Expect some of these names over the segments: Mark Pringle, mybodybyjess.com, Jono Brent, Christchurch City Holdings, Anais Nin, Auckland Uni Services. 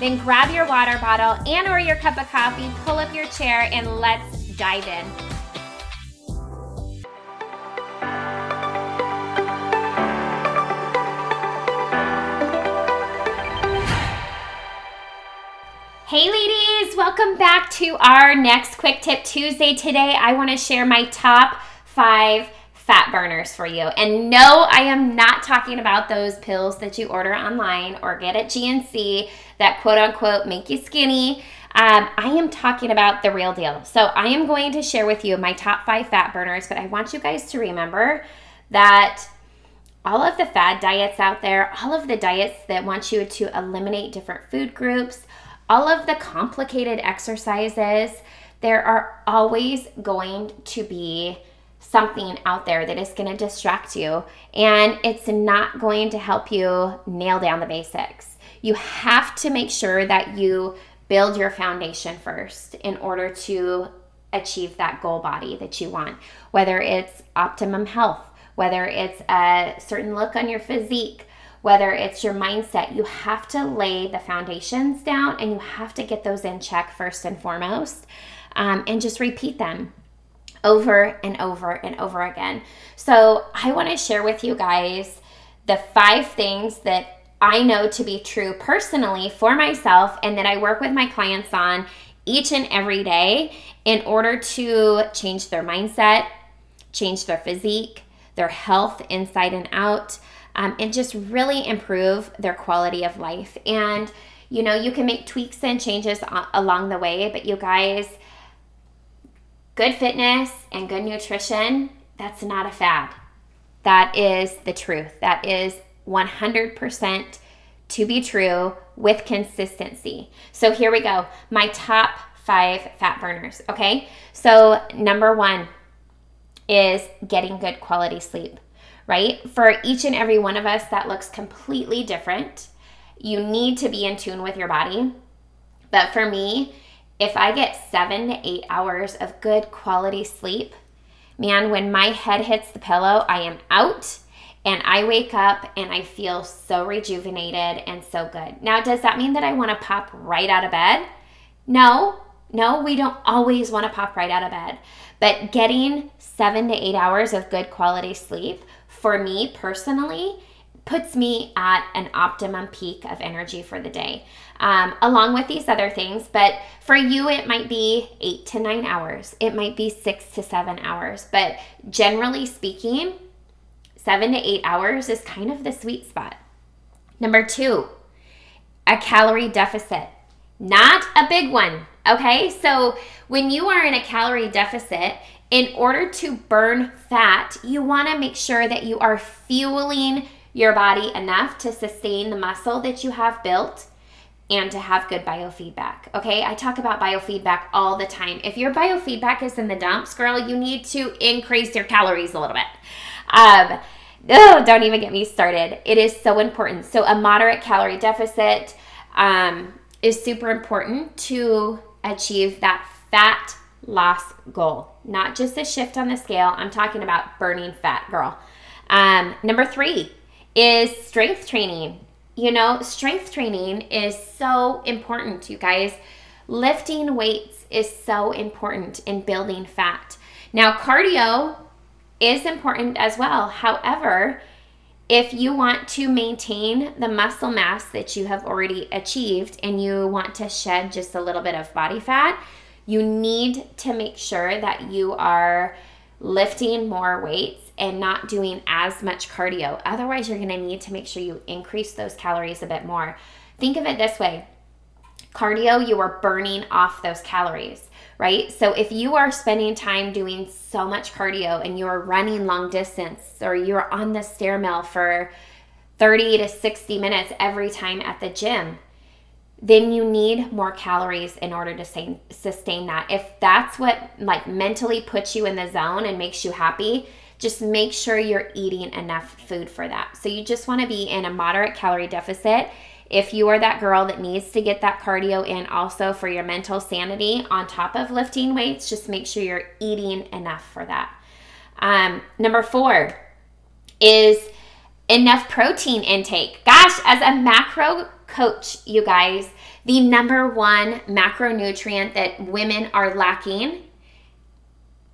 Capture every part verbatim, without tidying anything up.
then grab your water bottle and or your cup of coffee, pull up your chair, and let's dive in. Hey ladies, welcome back to our next Quick Tip Tuesday. Today I want to share my top five fat burners for you. And no, I am not talking about those pills that you order online or get at G N C that quote unquote make you skinny. Um, I am talking about the real deal. So I am going to share with you my top five fat burners, but I want you guys to remember that all of the fad diets out there, all of the diets that want you to eliminate different food groups, all of the complicated exercises, there are always going to be something out there that is going to distract you, and it's not going to help you nail down the basics. You have to make sure that you build your foundation first in order to achieve that goal body that you want, whether it's optimum health, whether it's a certain look on your physique, whether it's your mindset. You have to lay the foundations down, and you have to get those in check first and foremost, um, and just repeat them over and over and over again. So I want to share with you guys the five things that I know to be true personally for myself and that I work with my clients on each and every day in order to change their mindset, change their physique, their health inside and out, um, and just really improve their quality of life. And you know, you can make tweaks and changes along the way, but you guys, good fitness and good nutrition, that's not a fad. That is the truth. That is one hundred percent to be true with consistency. So here we go. My top five fat burners, okay? So number one is getting good quality sleep, right? For each and every one of us, that looks completely different. You need to be in tune with your body. But for me, if I get seven to eight hours of good quality sleep, man, when my head hits the pillow, I am out, and I wake up and I feel so rejuvenated and so good. Now, does that mean that I want to pop right out of bed? No, no, we don't always want to pop right out of bed. But getting seven to eight hours of good quality sleep, for me personally, puts me at an optimum peak of energy for the day, um, along with these other things. But for you, it might be eight to nine hours. It might be six to seven hours. But generally speaking, seven to eight hours is kind of the sweet spot. Number two, a calorie deficit. Not a big one, okay? So when you are in a calorie deficit, in order to burn fat, you wanna make sure that you are fueling your body enough to sustain the muscle that you have built and to have good biofeedback, okay? I talk about biofeedback all the time. If your biofeedback is in the dumps, girl, you need to increase your calories a little bit. Um, oh, don't even get me started. It is so important. So a moderate calorie deficit um, is super important to achieve that fat loss goal, not just a shift on the scale. I'm talking about burning fat, girl. Um, number three, is strength training. You know, strength training is so important, you guys. Lifting weights is so important in building fat. Now, cardio is important as well. However, if you want to maintain the muscle mass that you have already achieved and you want to shed just a little bit of body fat, you need to make sure that you are lifting more weights and not doing as much cardio. Otherwise, you're going to need to make sure you increase those calories a bit more. Think of it this way. Cardio, you are burning off those calories, right? So if you are spending time doing so much cardio and you are running long distance or you're on the stairmill for thirty to sixty minutes every time at the gym, then you need more calories in order to sustain, sustain that. If that's what like mentally puts you in the zone and makes you happy, just make sure you're eating enough food for that. So you just want to be in a moderate calorie deficit. If you are that girl that needs to get that cardio in also for your mental sanity on top of lifting weights, just make sure you're eating enough for that. Um, number four is enough protein intake. Gosh, as a macro coach, you guys, the number one macronutrient that women are lacking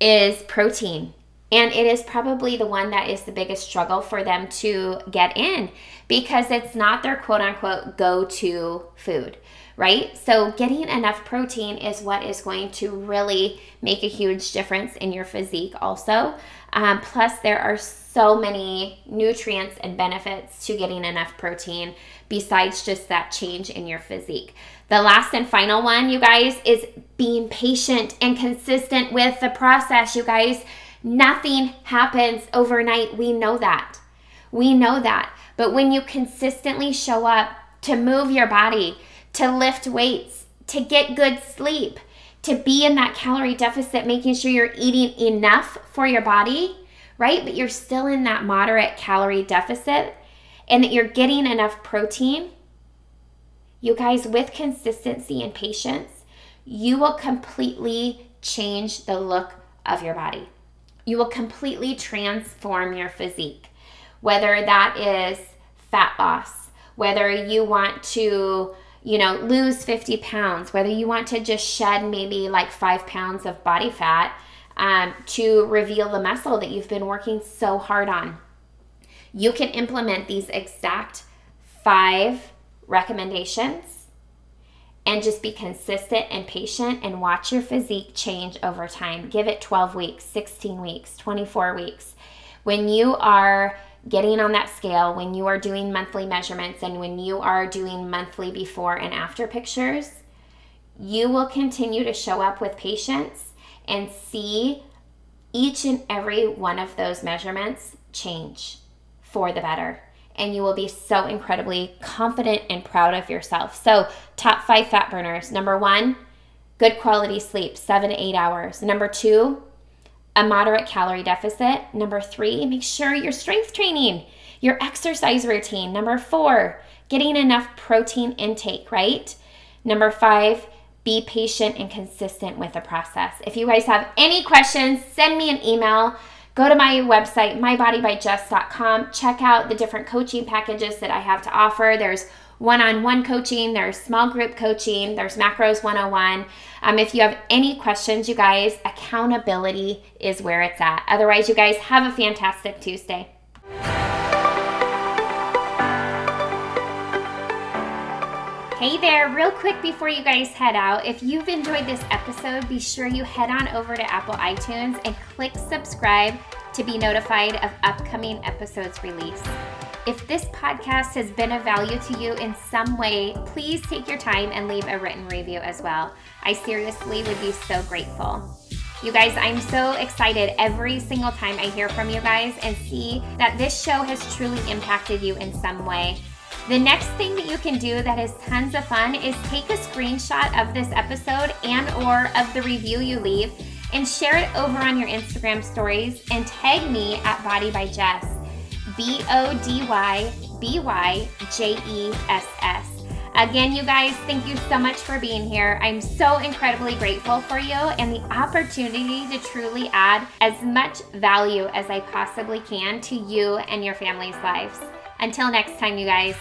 is protein. And it is probably the one that is the biggest struggle for them to get in because it's not their quote unquote go-to food, right? So getting enough protein is what is going to really make a huge difference in your physique also. Um, plus there are so many nutrients and benefits to getting enough protein besides just that change in your physique. The last and final one, you guys, is being patient and consistent with the process, you guys. Nothing happens overnight. We know that. We know that. But when you consistently show up to move your body, to lift weights, to get good sleep, to be in that calorie deficit, making sure you're eating enough for your body, right? But you're still in that moderate calorie deficit and that you're getting enough protein. You guys, with consistency and patience, you will completely change the look of your body. You will completely transform your physique, whether that is fat loss, whether you want to, you know, lose fifty pounds, whether you want to just shed maybe like five pounds of body fat um, to reveal the muscle that you've been working so hard on. You can implement these exact five recommendations and just be consistent and patient and watch your physique change over time. Give it twelve weeks, sixteen weeks, twenty-four weeks. When you are getting on that scale, when you are doing monthly measurements, and when you are doing monthly before and after pictures, you will continue to show up with patience and see each and every one of those measurements change for the better. And you will be so incredibly confident and proud of yourself. So top five fat burners. Number one, good quality sleep, seven to eight hours. Number two, a moderate calorie deficit. Number three, make sure your strength training, your exercise routine. Number four, getting enough protein intake, right? Number five, be patient and consistent with the process. If you guys have any questions, send me an email. Go to my website, my body by jess dot com. Check out the different coaching packages that I have to offer. There's one-on-one coaching. There's small group coaching. There's macros one oh one. Um, if you have any questions, you guys, accountability is where it's at. Otherwise, you guys have a fantastic Tuesday. Hey there, real quick before you guys head out, if you've enjoyed this episode, be sure you head on over to Apple iTunes and click subscribe to be notified of upcoming episodes release. If this podcast has been of value to you in some way, please take your time and leave a written review as well. I seriously would be so grateful. You guys, I'm so excited every single time I hear from you guys and see that this show has truly impacted you in some way. The next thing that you can do that is tons of fun is take a screenshot of this episode and or of the review you leave and share it over on your Instagram stories and tag me at Body by Jess, B O D Y B Y J E S S. Again, you guys, thank you so much for being here. I'm so incredibly grateful for you and the opportunity to truly add as much value as I possibly can to you and your family's lives. Until next time, you guys.